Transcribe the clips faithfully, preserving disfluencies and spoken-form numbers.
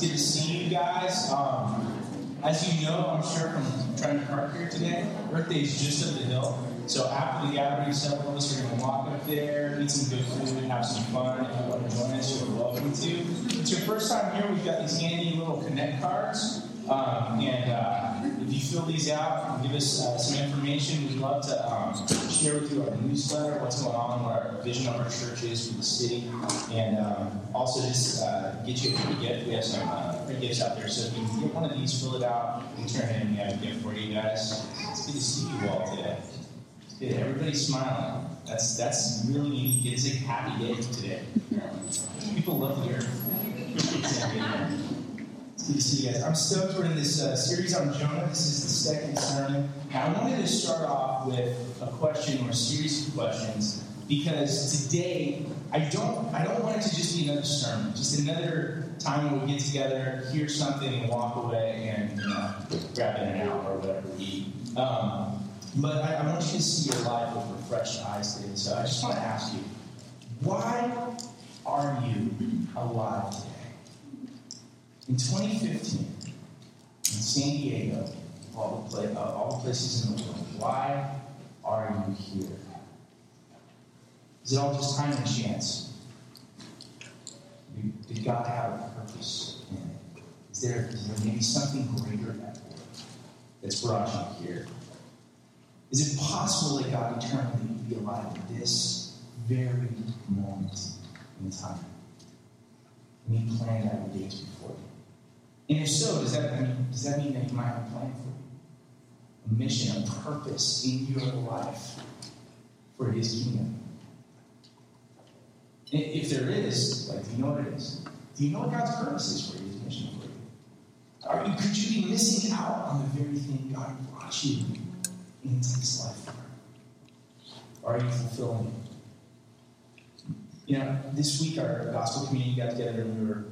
It's good to see you guys. Um, as you know, I'm sure from trying to park here today, Earth Day is just up the hill. So after the gathering, several of us are going to walk up there, eat some good food, have some fun. If you want to join us, you're welcome to. If it's your first time here, we've got these handy little Connect cards. Um, and uh, if you fill these out and give us uh, some information, we'd love to um, share with you our newsletter, what's going on, what our vision of our church is for the city, and um, also just uh, get you a free gift. We have some uh, free gifts out there, so if you can get one of these, fill it out, and turn it in, we have a gift for you guys. It's good to see you all today. Dude, everybody's smiling. That's that's really unique. It's a happy day today. People love the earth. Good to see you guys. I'm stoked we're in this uh, series on Jonah. This is the second sermon. And I wanted to start off with a question or a series of questions because today I don't I don't want it to just be another sermon, just another time where we get together, hear something, and walk away and you know, grab in and out or whatever we eat. Um, but I, I want you to see your life with refreshed eyes today. So I just want to ask you, why are you alive today? In twenty fifteen, in San Diego, of all the, play, uh, all the places in the world, why are you here? Is it all just time and chance? Did God have a purpose in it? Is there, is there maybe something greater at work that's brought you here? Is it possible that God eternally would be alive at this very moment in time? And He planned out the days before you. And if so, does that, mean, does that mean that you might have a plan for you? A mission, a purpose in your life for His kingdom? And if there is, like, do you know what it is? Do you know what God's purpose is for you, His mission for you? Are you? Could you be missing out on the very thing God brought you into this life for? Are you fulfilling it? You know, this week our gospel community got together and we were...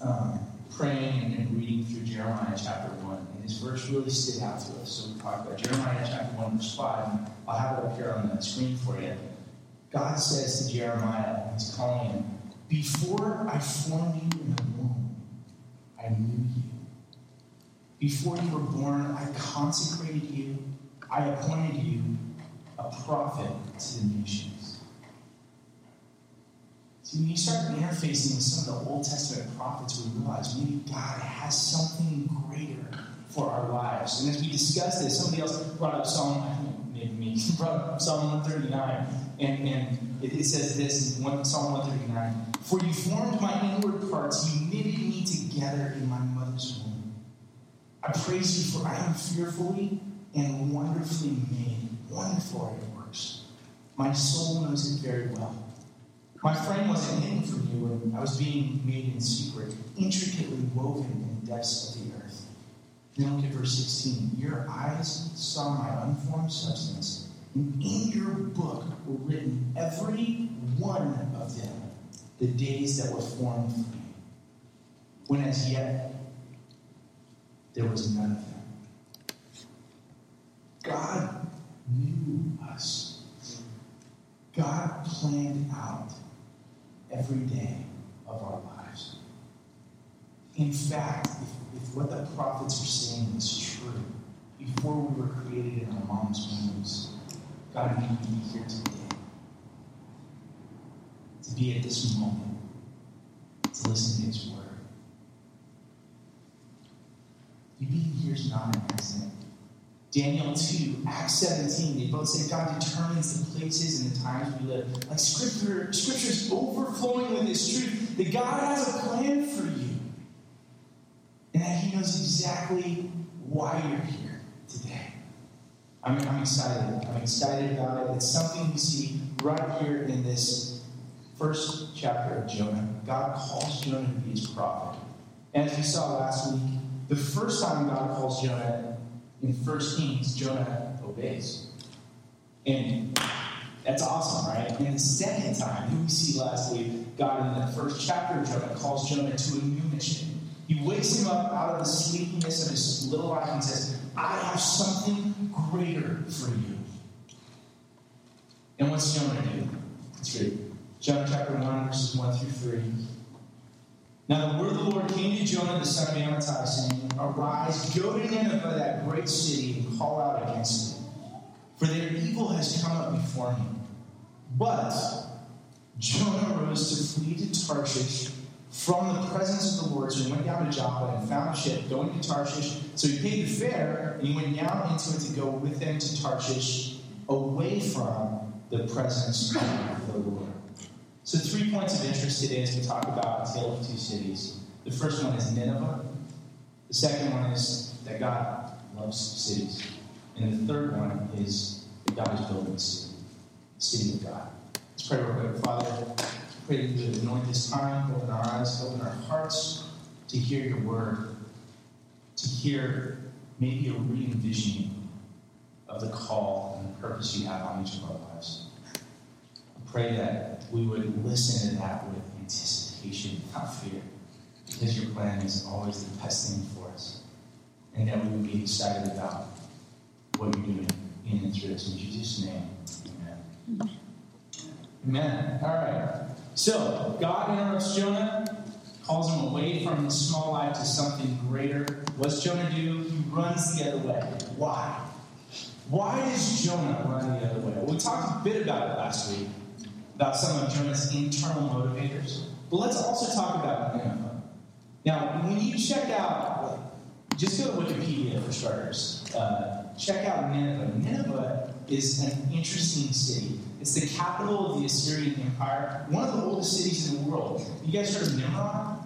Um, praying and reading through Jeremiah chapter one, and this verse really stood out to us. So we talked about Jeremiah chapter one, verse five, and I'll have it up here on the screen for you. God says to Jeremiah, He's calling him, "Before I formed you in the womb, I knew you. Before you were born, I consecrated you. I appointed you a prophet to the nations." See, when you start interfacing with some of the Old Testament prophets, we realize maybe God has something greater for our lives. And as we discussed this, somebody else brought up Psalm, maybe me, brought up Psalm one thirty-nine, and, and it, it says this in Psalm one thirty-nine, "For you formed my inward parts, you knitted me together in my mother's womb. I praise you, for I am fearfully and wonderfully made. Wonderful are your works. My soul knows it very well. My frame wasn't hidden from you when I was being made in secret, intricately woven in the depths of the earth." Then look at verse sixteen. "Your eyes saw my unformed substance, and in your book were written every one of them, the days that were formed for me, when as yet there was none of them." God knew us. God planned out every day of our lives. In fact, if, if what the prophets are saying is true, before we were created in our mom's wombs, God knew we'd be here today, to be at this moment, to listen to His word. You being here is not an accident. Daniel two, Acts seventeen, they both say God determines the places and the times we live. Like Scripture, Scripture's overflowing with this truth that God has a plan for you. And that He knows exactly why you're here today. I'm, I'm excited. I'm excited about it. It's something we see right here in this first chapter of Jonah. God calls Jonah to be His prophet. And as we saw last week, the first time God calls Jonah, in First Kings, Jonah obeys. And that's awesome, right? And the second time, who we see last week, God in the first chapter of Jonah calls Jonah to a new mission. He wakes him up out of the sleepiness of his little life and says, "I have something greater for you." And what's Jonah do? Let's read Jonah chapter one, verses one through three. Now the word of the Lord came to Jonah the son of Amittai, saying, "Arise, go to Nineveh, that great city, and call out against it, for their evil has come up before me." But Jonah rose to flee to Tarshish from the presence of the Lord, so he went down to Joppa and found a ship going to Tarshish. So he paid the fare, and he went down into it to go with them to Tarshish, away from the presence of the Lord. So three points of interest today as we talk about a tale of two cities. The first one is Nineveh. The second one is that God loves cities. And the third one is that God is building a city, the city of God. Let's pray real quick. Father, pray that you would anoint this time, open our eyes, open our hearts to hear your word, to hear maybe a re-envisioning of the call and the purpose you have on each of our lives. I pray that we would listen to that with anticipation, not fear, because your plan is always the best thing for us, and that we would be excited about what you're doing in and through us. In Jesus' name, amen. Amen. All right. So, God interrupts Jonah, calls him away from his small life to something greater. What's Jonah do? He runs the other way. Why? Why does Jonah run the other way? Well, we talked a bit about it last week, about some of Jonah's internal motivators. But let's also talk about Nineveh. Now, when you check out, just go to Wikipedia for starters. Uh, check out Nineveh. Nineveh is an interesting city. It's the capital of the Assyrian Empire, one of the oldest cities in the world. You guys heard of Nimrod?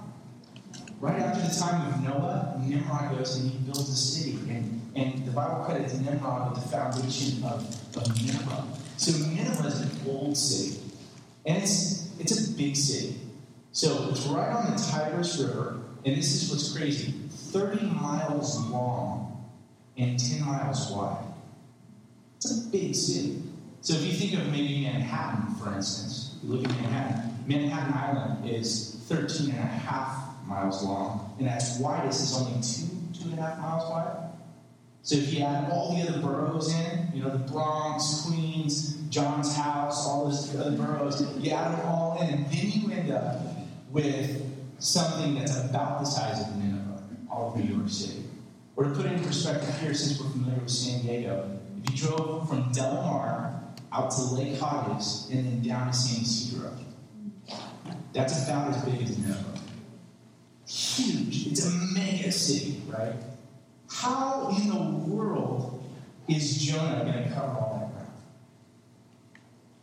Right after the time of Noah, Nimrod goes and he builds a city. And, and the Bible credits Nimrod with the foundation of, of Nineveh. So Nineveh is an old city. And it's, it's a big city. So it's right on the Tigris River. And this is what's crazy. thirty miles long and ten miles wide. It's a big city. So if you think of maybe Manhattan, for instance, you look at Manhattan, Manhattan Island is thirteen and a half miles long, and at its widest is only two, two and a half miles wide. So if you add all the other boroughs in, you know, the Bronx, Queens, John's House, all those other boroughs, you add them all in, and then you end up with something that's about the size of Nineveh, all of New York City. Or to put it in perspective here, since we're familiar with San Diego, if you drove from Del Mar out to Lake Hodges, and then down to San Diego. That's about as big as Nineveh. Huge. It's a mega city, right? How in the world is Jonah going to cover all that ground?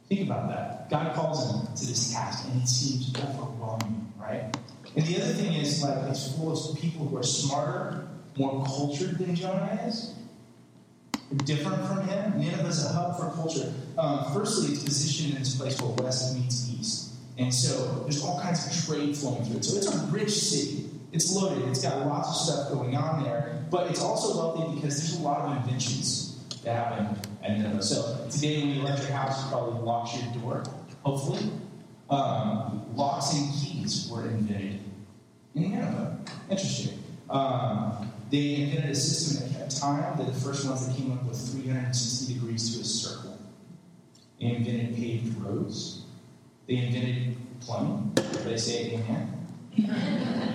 Think about that. God calls him to this task, and it seems overwhelming, right? And the other thing is, like, it's full of people who are smarter, more cultured than Jonah is, different from him. Nineveh is a hub for culture. Um, firstly, it's positioned in this place where west meets east. And so there's all kinds of trade flowing through it. So it's a rich city. It's loaded. It's got lots of stuff going on there. But it's also wealthy because there's a lot of inventions that happen at Nineveh. So today when you left your house, you probably locked your door, hopefully. Um, locks and keys were invented in Nineveh. Interesting. Um, they invented a system that kept time. They're the first ones that came up with three hundred sixty degrees to a circle. They invented paved roads. They invented plumbing. Everybody say amen.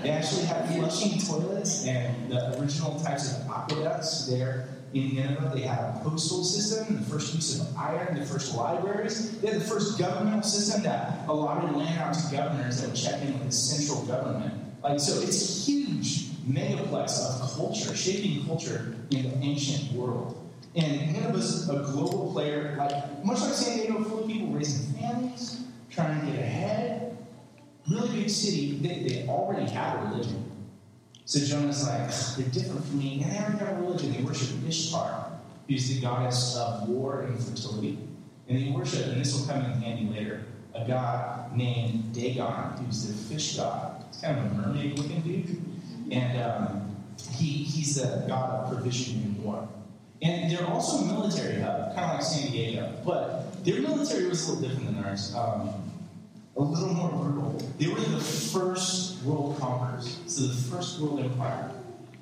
They actually had flushing toilets and the original types of aqueducts there in Nineveh. They had a postal system, the first use of iron, the first libraries. They had the first governmental system that allotted land out to governors that would check in with the central government. Like, so it's huge. Megaplex of culture, shaping culture in the ancient world. And Nineveh's a global player, like much like San Diego, full of people raising families, trying to get ahead. Really big city, they, they already had a religion. So Jonah's like, they're different from me, and they already have a religion. They worship Ishtar, who's the goddess of war and fertility. And they worship, and this will come in handy later, a god named Dagon, who's the fish god. It's kind of a mermaid-looking dude. And um, he he's the god of provision and war. And they're also a military hub, kind of like San Diego. But their military was a little different than ours, um, a little more brutal. They were the first world conquerors, so the first world empire.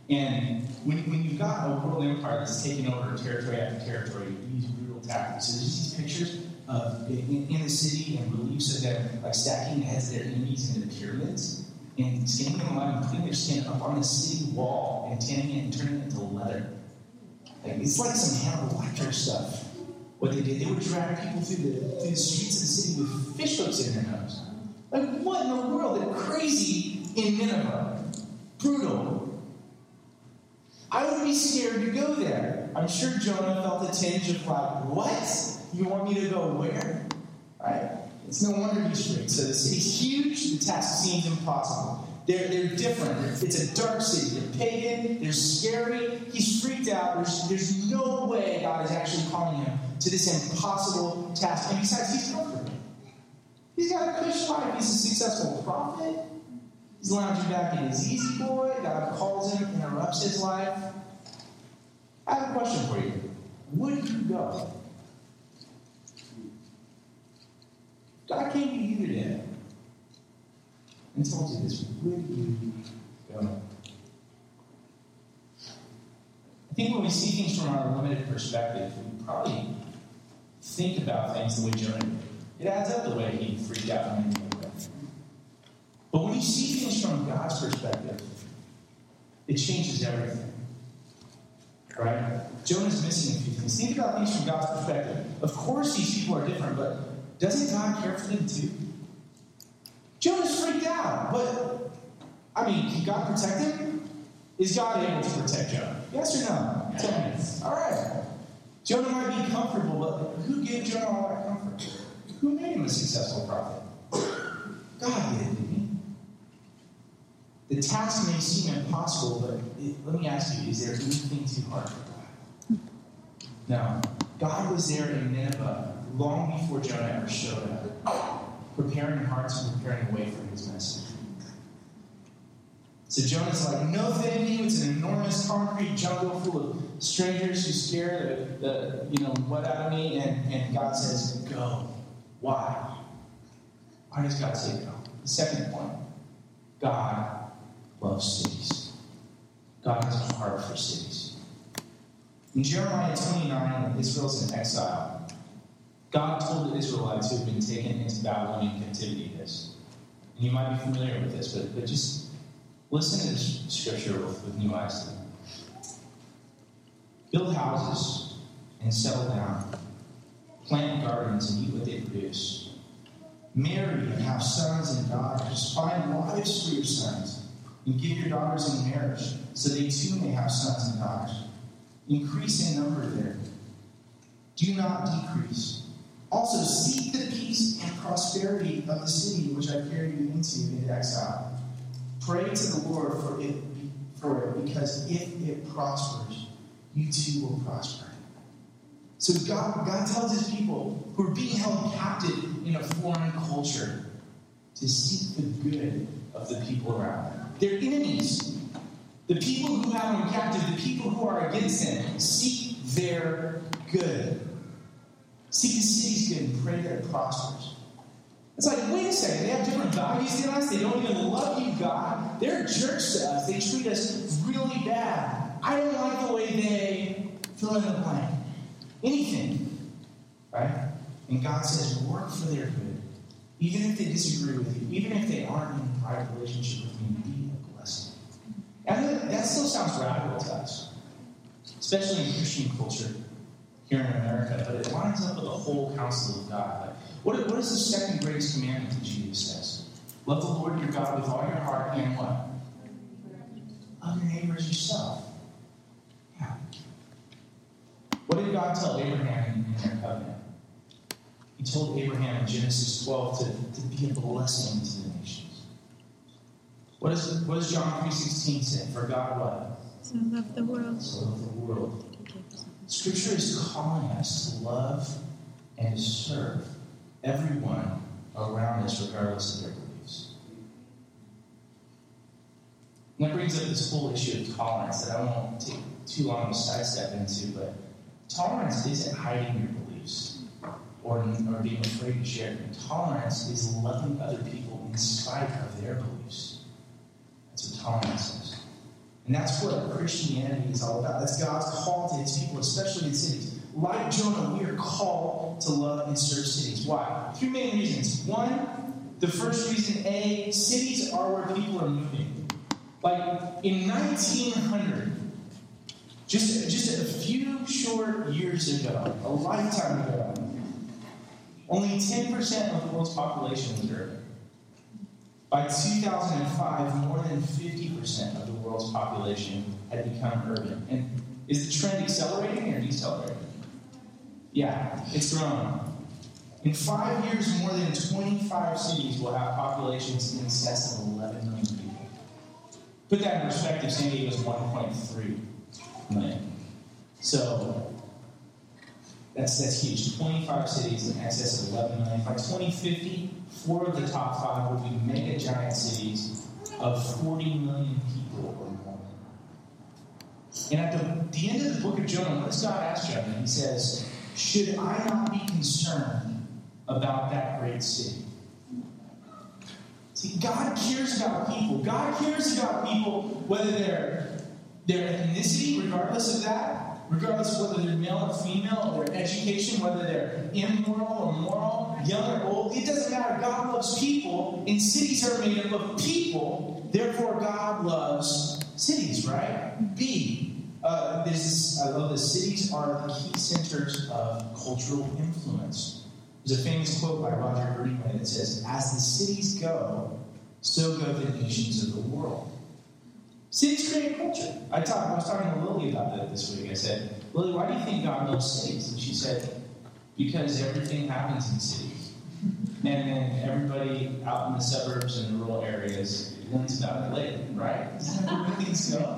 And when, when you've got a world empire that's taken over territory after territory, you use brutal tactics. So there's these pictures of in, in the city and reliefs of them, like stacking the heads of their enemies into the pyramids. and sanding a lot of cleaner sand up on the city wall and tanning it and turning it into leather. Like, it's like some Hannibal Lecter stuff. What they did, they would drag people through the, through the streets of the city with fish hooks in their nose. Like, what in the world? They're crazy in Nineveh. Brutal. I would be scared to go there. I'm sure Jonah felt a tinge of like, what? You want me to go where? Right? It's no wonder he's afraid. So the city's huge. The task seems impossible. They're, they're different. It's a dark city. They're pagan. They're scary. He's freaked out. There's, there's no way God is actually calling him to this impossible task. And besides, he's comfortable. He's got a cush life. He's a successful prophet. He's lounging back in his easy boy. God calls him, interrupts his life. I have a question for you. Would you go? God came to you today and told you this. Would you go? I think when we see things from our limited perspective, we probably think about things the way Jonah did. It adds up the way he freaked out in Nineveh. But when you see things from God's perspective, it changes everything. Right? Jonah's missing a few things. Think about things from God's perspective. Of course these people are different, but doesn't God care for them too? Jonah's freaked out, but, I mean, can God protect him? Is God able to protect Jonah? Yes or no? Yes. Ten minutes. All right. Jonah might be comfortable, but who gave Jonah all that comfort? Who made him a successful prophet? God did, didn't he? The task may seem impossible, but it, let me ask you, is there anything too hard for God? No. God was there in Nineveh long before Jonah ever showed up, preparing hearts and preparing a way for his message. So Jonah's like, no thank you, it's an enormous concrete jungle full of strangers who scare the, the you know, what out of me, and, and God says, go. Why? Why does God say go? The second point, God loves cities. God has a heart for cities. In Jeremiah twenty-nine, when Israel's in exile, God told the Israelites who had been taken into Babylonian captivity this. And you might be familiar with this, but, but just listen to this scripture with, with new eyes. Build houses and settle down. Plant gardens and eat what they produce. Marry and have sons and daughters. Find wives for your sons and give your daughters in marriage so they too may have sons and daughters. Increase in number there. Do not decrease. Also, seek the peace and prosperity of the city which I carried you into in exile. Pray to the Lord for it, for it, because if it prospers, you too will prosper. So God, God tells his people who are being held captive in a foreign culture to seek the good of the people around them. They're enemies. The people who have them captive, the people who are against them, seek their good. Seek the city's good and pray that it prospers. It's like, wait a second, they have different values than us. They don't even love you, God. They're jerks to us. They treat us really bad. I don't like the way they fill in the blank. Anything. Right? And God says, work for their good. Even if they disagree with you, even if they aren't in a private relationship with me, be a blessing. And that still sounds radical to us, especially in Christian culture. Here in America, but it lines up with the whole counsel of God. Like, what, what is the second greatest commandment that Jesus says? Love the Lord your God with all your heart and what? Love your neighbor as yourself. Yeah. What did God tell Abraham in their covenant? He told Abraham in Genesis twelve to, to be a blessing to the nations. What, is, what does John three sixteen say? For God what? So love the world. So love the world. Scripture is calling us to love and to serve everyone around us, regardless of their beliefs. And that brings up this whole issue of tolerance that I won't take too long to sidestep into, but tolerance isn't hiding your beliefs or, or being afraid to share them. Tolerance is loving other people in spite of their beliefs. That's what tolerance is. And that's what Christianity is all about. That's God's call to his people, especially in cities. Like Jonah, we are called to love and serve cities. Why? Three main reasons. One, The first reason A, cities are where people are moving. Like in nineteen hundred, just, just a few short years ago, a lifetime ago, only ten percent of the world's population was urban. By two thousand five, more than fifty percent of the world's population had become urban. And is the trend accelerating or decelerating? Yeah, it's growing. In five years, more than twenty-five cities will have populations in excess of eleven million people. Put that in perspective, San Diego is one point three million. So that's, that's huge. twenty-five cities in excess of eleven million. By twenty fifty, four of the top five will be mega giant cities of forty million people or more. And at the, the end of the book of Jonah, what does God ask Jonah? He says, should I not be concerned about that great city? See, God cares about people. God cares about people, whether they're their ethnicity, regardless of that, regardless of whether they're male or female, or their education, whether they're immoral or moral, young or old. It doesn't matter. God loves people, and cities are made up of people. Therefore, God loves cities, right? B. Uh, this is, I love this. Cities are the key centers of cultural influence. There's a famous quote by Roger Greenway that says, as the cities go, so go the nations of the world. Cities create culture. I, talk, I was talking to Lily about that this week. I said, Lily, why do you think God loves cities? And she said, because everything happens in cities. And then everybody out in the suburbs and the rural areas learns about it later, right? Isn't that where things go?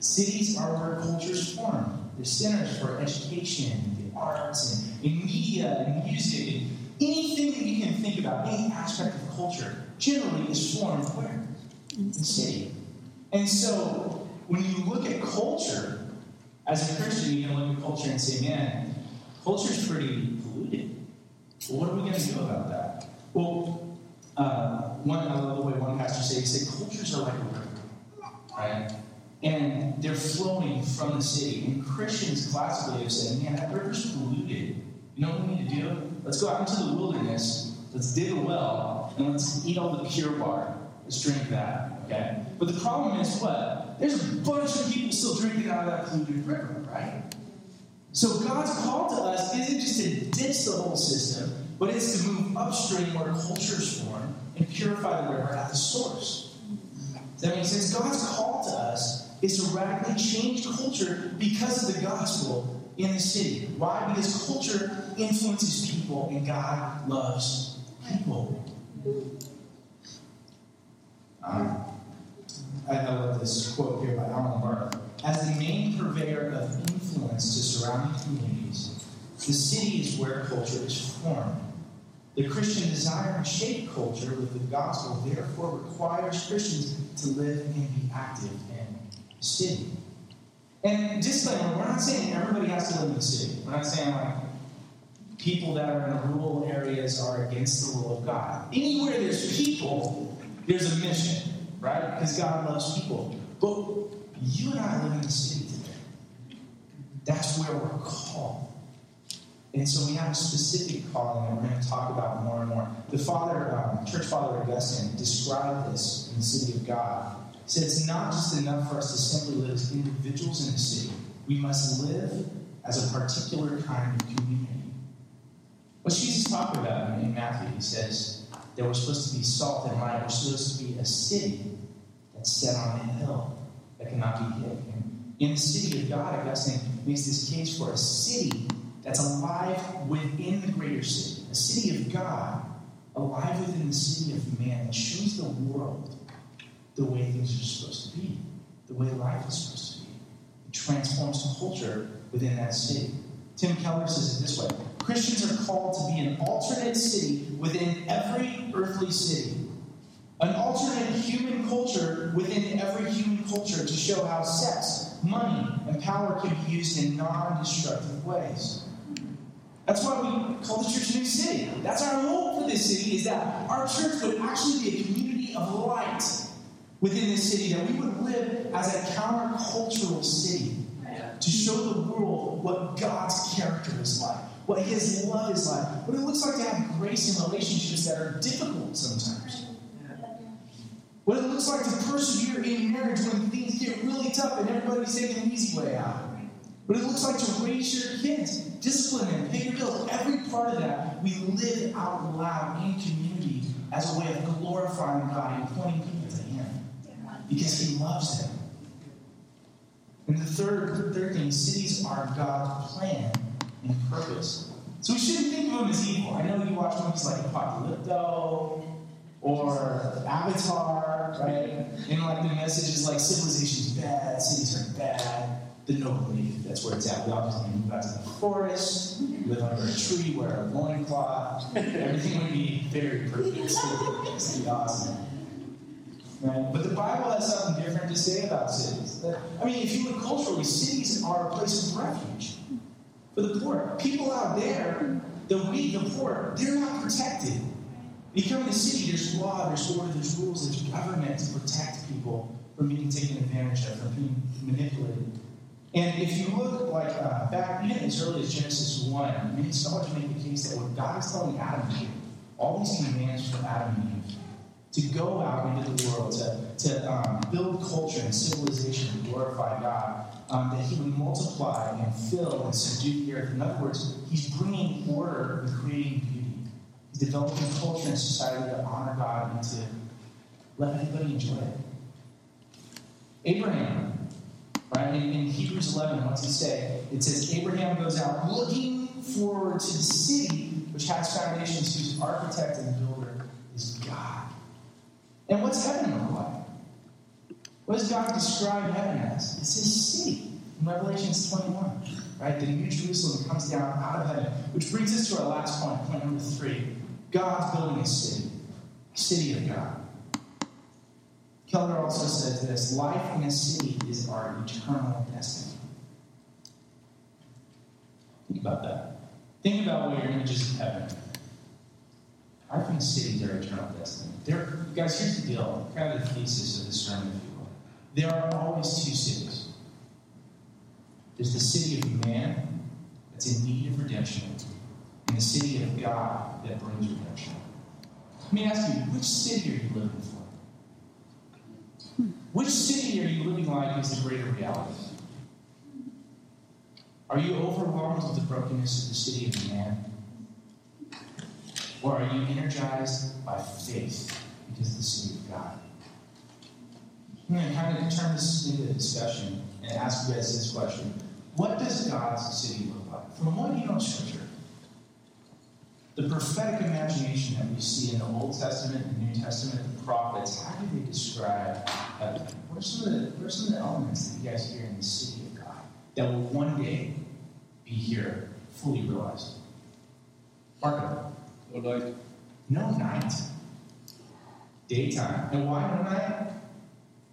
Cities are where cultures form. They're centers for education, the arts, and in media and music, and anything that you can think about, any aspect of culture, generally is formed where? In the city. And so, when you look at culture, as a Christian, you can look at culture and say, man, culture's pretty polluted. Well, what are we going to do about that? Well, uh, one, I love the way one pastor said, he said, cultures are like a river, right? And they're flowing from the city. And Christians classically have said, man, that river's polluted. You know what we need to do? Let's go out into the wilderness, let's dig a well, and let's eat all the pure water. Let's drink that, okay? But the problem is what? There's a bunch of people still drinking out of that polluted river, right? So God's call to us isn't just to ditch the whole system, but it's to move upstream where cultures form and purify the river at the source. Does that make sense? God's call to us is to radically change culture because of the gospel in the city. Why? Because culture influences people, and God loves people. Um, I love this quote here by Alan Moore. As the main purveyor of influence to surrounding communities, the city is where culture is formed. The Christian desire to shape culture with the gospel therefore requires Christians to live and be active in the city. And disclaimer, we're not saying everybody has to live in the city. We're not saying like people that are in the rural areas are against the will of God. Anywhere there's people, there's a mission, right? Because God loves people. But you and I live in the city today. That's where we're called. And so we have a specific calling that we're going to talk about more and more. The father, um, Church Father Augustine, described this in the city of God. He said it's not just enough for us to simply live as individuals in the city. We must live as a particular kind of community. What Jesus talked about in Matthew, he says that we're supposed to be salt and light. We're supposed to be a city that's set on a hill that cannot be hid. And in the city of God, Augustine makes this case for a city that's alive within the greater city. A city of God, alive within the city of man, that shows the world the way things are supposed to be, the way life is supposed to be. It transforms culture within that city. Tim Keller says it this way: Christians are called to be an alternate city within every earthly city, an alternate human culture within every human culture, to show how sex, money, and power can be used in non-destructive ways. That's why we call the church a new city. That's our hope for this city, is that our church would actually be a community of light within this city, that we would live as a countercultural city to show the world what God's character is like, what his love is like, what it looks like to have grace in relationships that are difficult sometimes, what it looks like to persevere in marriage when things get really tough and everybody's taking an easy way out, what it looks like to raise your kids, discipline them, pay your bills. Every part of that we live out loud in community as a way of glorifying God and pointing people to Him because He loves them. And the third, third thing, cities are God's plan and purpose. So we shouldn't think of them as evil. I know you watch movies like Apocalypto or Avatar, right? And like the message is like civilization's bad, cities are bad. The noble leaf, that's where it's at. We obviously move out to the forest, live under a tree, wear a loincloth. Everything would be very perfect. It's be awesome. Right? But the Bible has something different to say about cities. That, I mean, if you look culturally, cities are a place of refuge for the poor. People out there, the weak, the poor, they're not protected. You come in a city, there's law, there's order, there's rules, there's government to protect people from being taken advantage of, from being manipulated. And if you look like uh, back even as early as Genesis one, many scholars make the case that what God is telling Adam to do, all these commands from Adam and Eve, to go out into the world, to, to um, build culture and civilization and glorify God, um, that He would multiply and fill and subdue the earth. In other words, He's bringing order and creating beauty. He's developing culture and society to honor God and to let everybody enjoy it. Abraham. Right? In, in Hebrews eleven, what's it say? It says, Abraham goes out looking forward to the city which has foundations, whose architect and builder is God. And what's heaven look like? What does God describe heaven as? It's His city. In Revelation twenty-one, right? The New Jerusalem comes down out of heaven, which brings us to our last point, point number three. God's building a city. A city of God. Keller also says this, life in a city is our eternal destiny. Think about that. Think about what your images of heaven. Life in a city is our eternal destiny. There, guys, here's the deal. Kind of the thesis of this sermon, if you will. There are always two cities. There's the city of man that's in need of redemption, and the city of God that brings redemption. Let me ask you, which city are you living for? Which city are you living like is the greater reality? Are you overwhelmed with the brokenness of the city of man? Or are you energized by faith because of the city of God? I'm going to kind of turn this into a discussion and ask you guys this question. What does God's city look like? From what you know in Scripture, the prophetic imagination that we see in the Old Testament and New Testament, the prophets, how do they describe heaven? What are some of the, what are some of the elements that you guys hear in the city of God that will one day be here fully realized? Marco? No light. No night. Daytime. And why no night?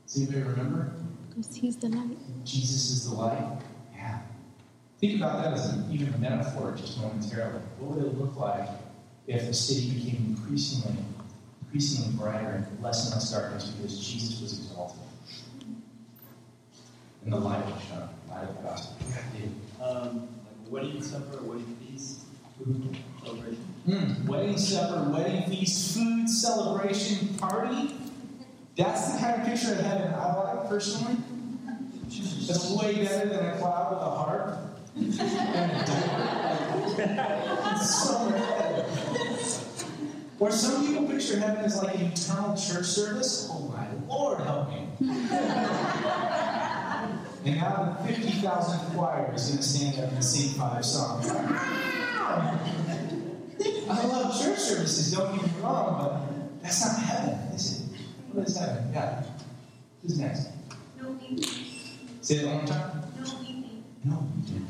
Does anybody remember? Because He's the light. Jesus is the light. Yeah. Think about that as an, even a metaphor just momentarily. What would it look like if the city became increasingly, increasingly brighter and less and less darkness because Jesus was exalted? And the light was shone, the light of the gospel. Yeah. Um, like wedding supper, wedding feast, food, celebration. Mm, wedding supper, wedding feast, food, celebration, party. That's the kind of picture of heaven I like personally. That's way better than a cloud with a harp. And it's so much. Or some people picture heaven as like an eternal church service. Oh my Lord, help me! And now the fifty thousand choir is going to stand up and sing five songs. I love church services. Don't get me wrong, but that's not heaven, is it? What is heaven? Yeah. Who's next? No weeping. Say it one more time. No weeping. No weeping.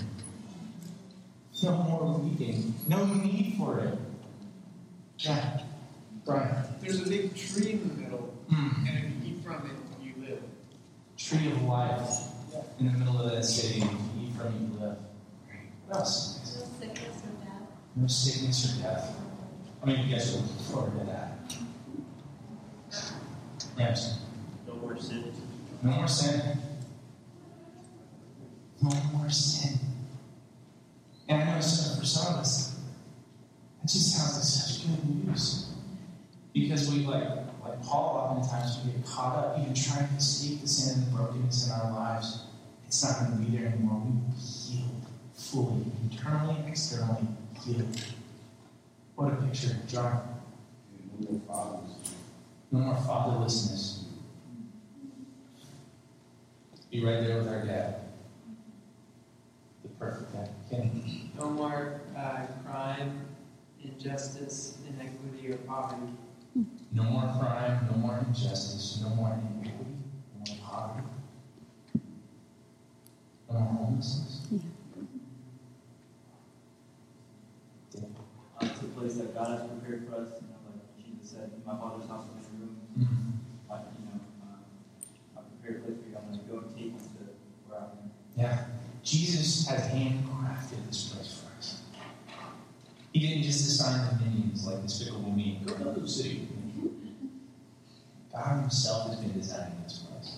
No more weeping. No need for it. Yeah. Brian. There's a big tree in the middle, mm. and if you eat from it, you live. Tree of life. Yeah. In the middle of that city, if you eat from it, you live. What else? No sickness or death. No sickness or death. I mean, you guys are looking forward to that. Yes. No more sin. No more sin. No more sin. And I know for on us. That just sounds like such good news. Because we, like like Paul, oftentimes we get caught up even trying to escape the sin and the brokenness in our lives. It's not going to be there anymore. We will be healed fully, internally, externally healed. What a picture, John. No more fatherlessness. No more fatherlessness. Be right there with our dad. The perfect dad. Kenny. No more uh, crime, injustice, inequity, or poverty. No more crime, no more injustice, no more inequity, no more poverty. No more homelessness. Yeah. Yeah. Um, it's a place that God has prepared for us. You know, like Jesus said, my Father's house is a room. Mm-hmm. Yeah, Jesus has handcrafted this place for us. He didn't just assign the minions like Despicable Me and go to the city. God himself has been designing this place.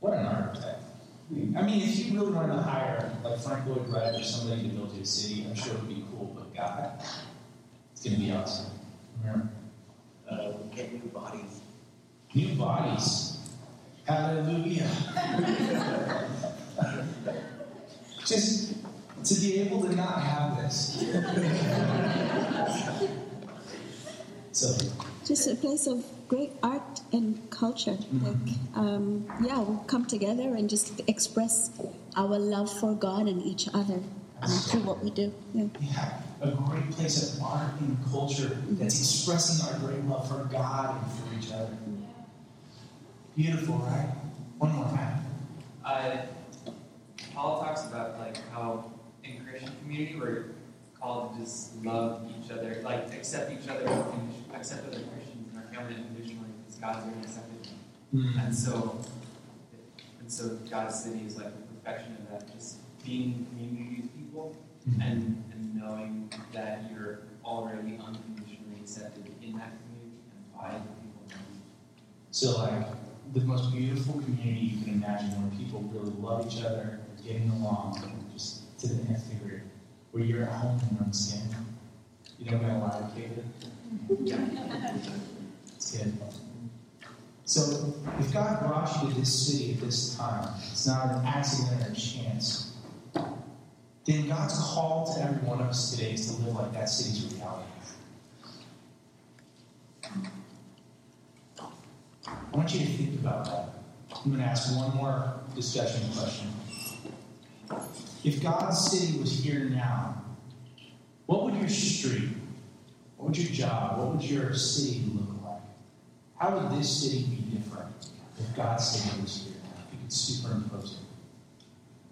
What an architect. I mean, if you really wanted to hire, like Frank Lloyd Wright or somebody to build your city, I'm sure it would be cool, but God, it's going to be awesome. Remember? Uh, we get new bodies. New bodies. Hallelujah. Just to be able to not have this. So. Just a place of great art and culture. Mm-hmm. Like, um, yeah, we'll come together and just express our love for God and each other uh, through what we do. Yeah. yeah, a great place of art and culture mm-hmm. that's expressing our great love for God and for each other. Mm-hmm. Beautiful, right? One more time. Uh, Paul talks about like how in Christian community we're called to just love each other, like accept each other, accept other Christians in our family unconditionally because God's already accepted them. Mm-hmm. And so, and so God's city is like the perfection of that, just being in community with people mm-hmm. and, and knowing that you're already unconditionally accepted in that community and by the people. So like. The most beautiful community you can imagine where people really love each other, getting along, just to the nth degree, where you're at home in your own skin. You don't got a lot of cable. It's good. So, if God brought you to this city at this time, it's not an accident or a chance, then God's call to every one of us today is to live like that city's reality. I want you to think about that. I'm going to ask one more discussion question. If God's city was here now, what would your street, what would your job, what would your city look like? How would this city be different if God's city was here now? If you could superimpose it.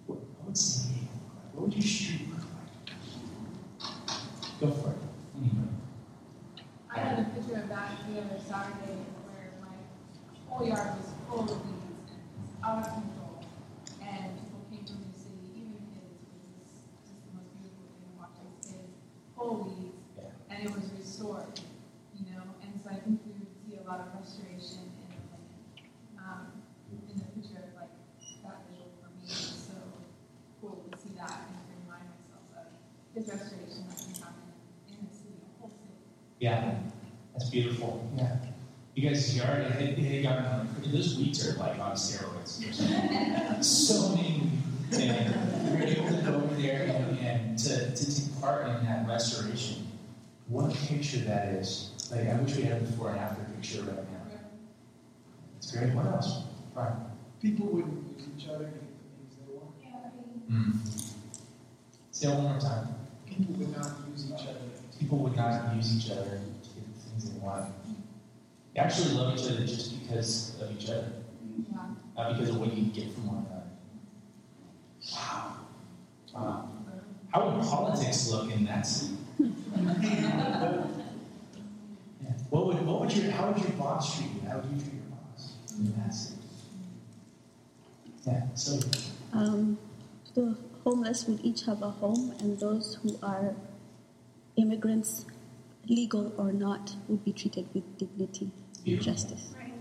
What would San Diego look like? What would your street look like? Go for it. Anyway. I had a picture of that the other Saturday. Whole yard was full of weeds, out of control, and people came from the city, even kids, which was just the most beautiful thing to watch those kids, whole weeds, yeah. And it was restored, you know, and so I think we would see a lot of restoration in the land. Um, in the picture of, like, that visual for me, it was so cool to see that and to remind myself of his restoration that can happen in the city, the whole city. Yeah, that's beautiful, yeah. You guys' yard, it, it got um, those weeds are like on steroids. So many, and we were able to go over there and, and to, to take part in that restoration. What a picture that is! Like I wish we had a before and after picture right now. It's great. What else? Right. People wouldn't use each other to get the things they want. Mm. Say that one more time. People would not use each other. People would not use each other to get the things they want. They actually love each other just because of each other, yeah. Not because of what you get from one another. Wow. Wow. How would politics look in that city? yeah. What would what would your how would your boss treat you? How would you treat your boss in that city? Yeah. So. Um, the homeless would each have a home, and those who are immigrants, legal or not, would be treated with dignity and Beautiful. Justice. Right.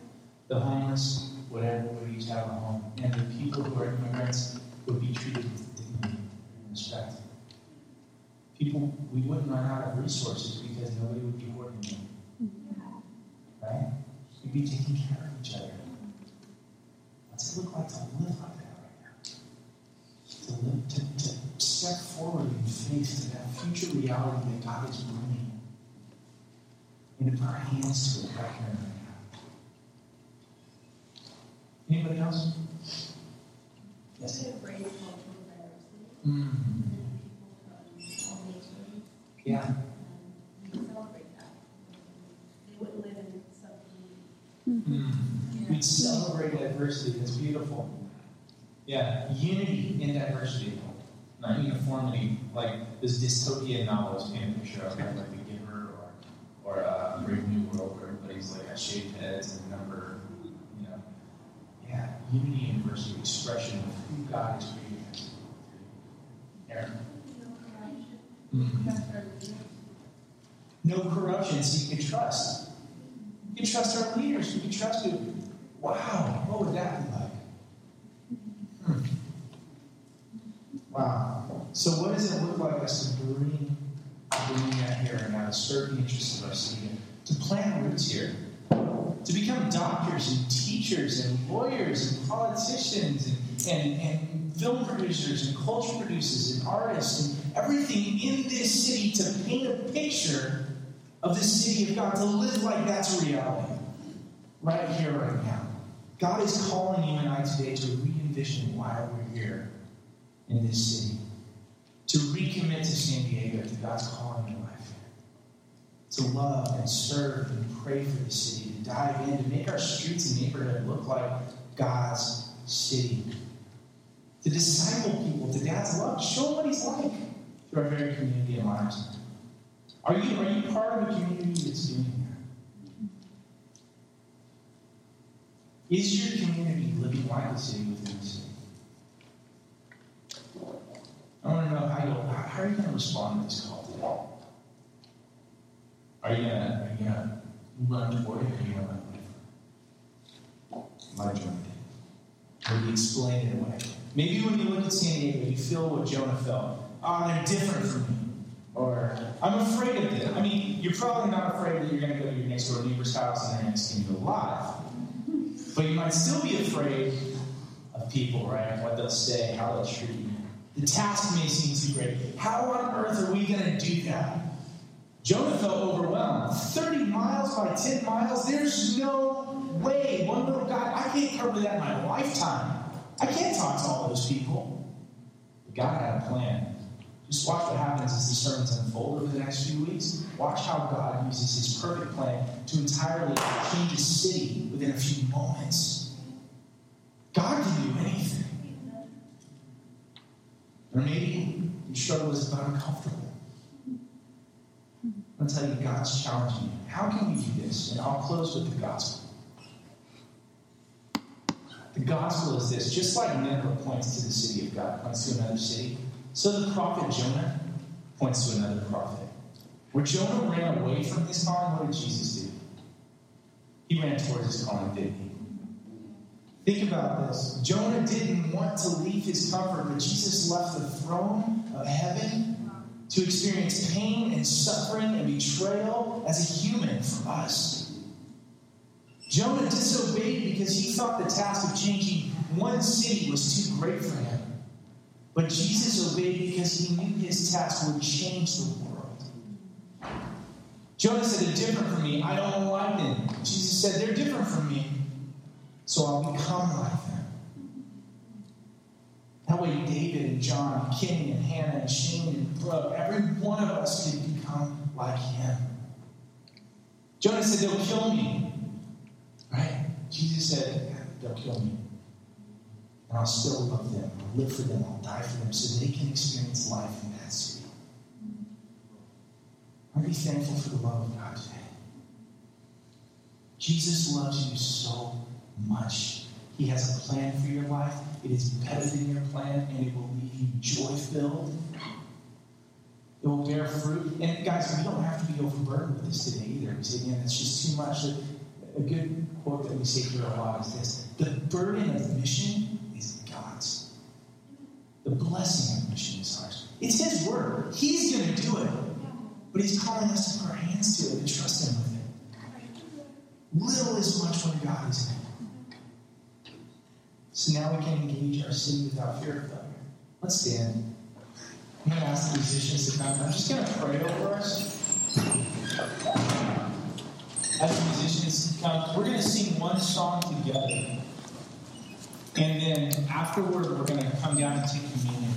The homeless, whatever, would each have a home. And the people who are immigrants would be treated with dignity and respect. people, we wouldn't run out of resources because nobody would be hoarding them. Right? We'd be taking care of each other. What's it look like to live like that right now? To live, to, to step forward in faith to that future reality that God is bringing. And to put our hands to it right here and right now. Anybody else? Yes? Mm-hmm. Yeah. We celebrate that. They wouldn't live in something. We'd celebrate diversity. That's beautiful. Yeah, unity in diversity, not uniformity. Like this dystopian novel is painting a picture of, like The Giver or or uh, Brave New World, where everybody's like a shaved heads and a number. You know. Yeah, unity in diversity, expression of who God is creating. Aaron. Mm-hmm. No corruption, so you can trust. You can trust our leaders. You can trust people. Wow, what would that be like? Hmm. Wow. So what does it look like us to bring, bring that here and now, to serve the interests of our city, to plant roots here, to become doctors and teachers and lawyers and politicians and, and, and film producers and culture producers and artists and everything in this city, to paint a picture of the city of God, to live like that's reality. Right here, right now. God is calling you and I today to re-envision why we're here in this city. To recommit to San Diego, to God's calling in life. To love and serve and pray for the city. To dive in, to make our streets and neighborhood look like God's city. To disciple people, to God's love, show what He's like. To our very community and lives. Are you, are you part of a community that's doing that? Is your community living like the city within the city? I want to know how you how are you going to respond to this call today? Are you going to are you going to run toward it, or are you going to run away? My journey. Maybe explain it away. Maybe when you look at San Diego, you feel what Jonah felt. Oh, they're different from me. Or, I'm afraid of them. I mean, you're probably not afraid that you're going to go to your next door neighbor's house and they're going to skin you alive. But you might still be afraid of people, right? What they'll say, how they'll treat you. The task may seem too great. How on earth are we going to do that? Jonah felt overwhelmed. thirty miles by ten miles, there's no way. One little guy, I can't cover that in my lifetime. I can't talk to all those people. But God had a plan. Just watch what happens as the sermons unfold over the next few weeks. Watch how God uses His perfect plan to entirely change a city within a few moments. God can do anything. Or maybe your struggle is about uncomfortable. I'm going to tell you, God's challenging you. How can we do this? And I'll close with the gospel. The gospel is this. Just like Nineveh points to the city of God, points to another city, so the prophet Jonah points to another prophet. Where Jonah ran away from his calling, what did Jesus do? He ran towards his calling, didn't he? Think about this. Jonah didn't want to leave his comfort, but Jesus left the throne of heaven to experience pain and suffering and betrayal as a human for us. Jonah disobeyed because he thought the task of changing one city was too great for him. But Jesus obeyed because he knew his task would change the world. Jonah said, they're different from me. I don't like them. Jesus said, they're different from me. So I'll become like them. That way David and John and King and Hannah and Shane and Brooke, every one of us could become like him. Jonah said, they'll kill me. Right? Jesus said, they'll kill me. And I'll still love them. I'll live for them. I'll die for them so they can experience life in that city. Aren't you thankful for the love of God today? Jesus loves you so much. He has a plan for your life. It is better than your plan, and it will leave you joy-filled. It will bear fruit. And guys, we don't have to be overburdened with this today either. We say, man, that's just too much. A good quote that we say here a lot is this. The burden of mission. the blessing of mission is ours. It's His word. He's going to do it. But He's calling us to put our hands to it and trust Him with it. Little is much when God is in it. So now we can engage our city without fear of failure. Let's stand. I'm going to ask the musicians to come. I'm just going to pray over us. As the musicians come, we're going to sing one song together. And then afterward, we're going to come down and take communion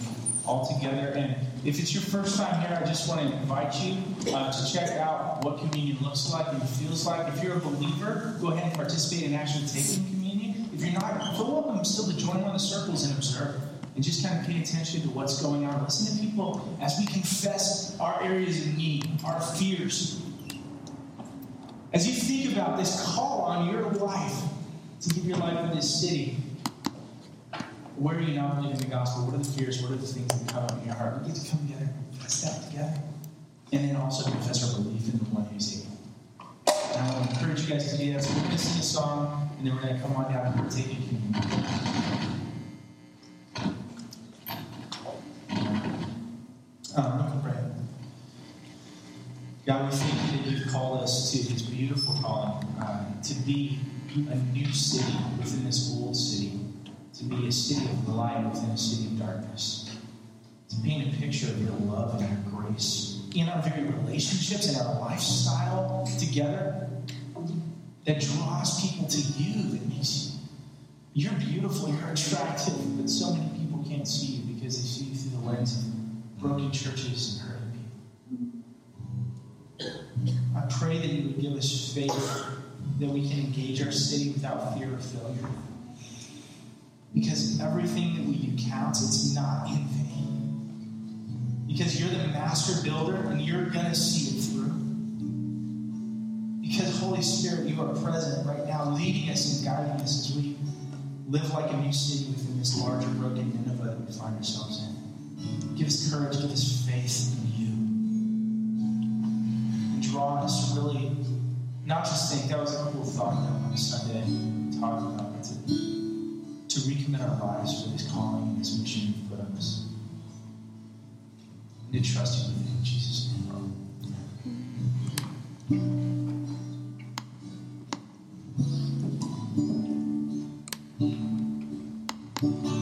all together. And if it's your first time here, I just want to invite you uh, to check out what communion looks like and feels like. If you're a believer, go ahead and participate in actually taking communion. If you're not, feel welcome still to join one of the circles and observe. And just kind of pay attention to what's going on. Listen to people as we confess our areas of need, our fears. As you think about this call on your life to give your life in this city, where are you not believing the gospel? What are the fears? What are the things that come up in your heart? We get to come together, confess that together, and then also confess our belief in the one who's able. And I want to encourage you guys to do that. So we're going to sing a song, and then we're going to come on down and take your communion. Um, pray. God, we thank you that you've called us to this beautiful calling, uh, to be a new city within this old city, to be a city of light within a city of darkness, to paint a picture of your love and your grace in our very relationships and our lifestyle together that draws people to you, that makes you, you're beautiful, you're attractive, but so many people can't see you because they see you through the lens of broken churches and hurting people. I pray that you would give us faith that we can engage our city without fear of failure. Because everything that we do counts, it's not in vain. Because you're the master builder and you're going to see it through. Because, Holy Spirit, you are present right now, leading us and guiding us as we live like a new city within this larger broken Nineveh that we find ourselves in. Give us courage, give us faith in you. And draw us really, not just think, that was a cool thought that on Sunday, talking about it, to, to recommit our lives for this calling and this mission you've put on us. And to trust you in Jesus' name. Amen.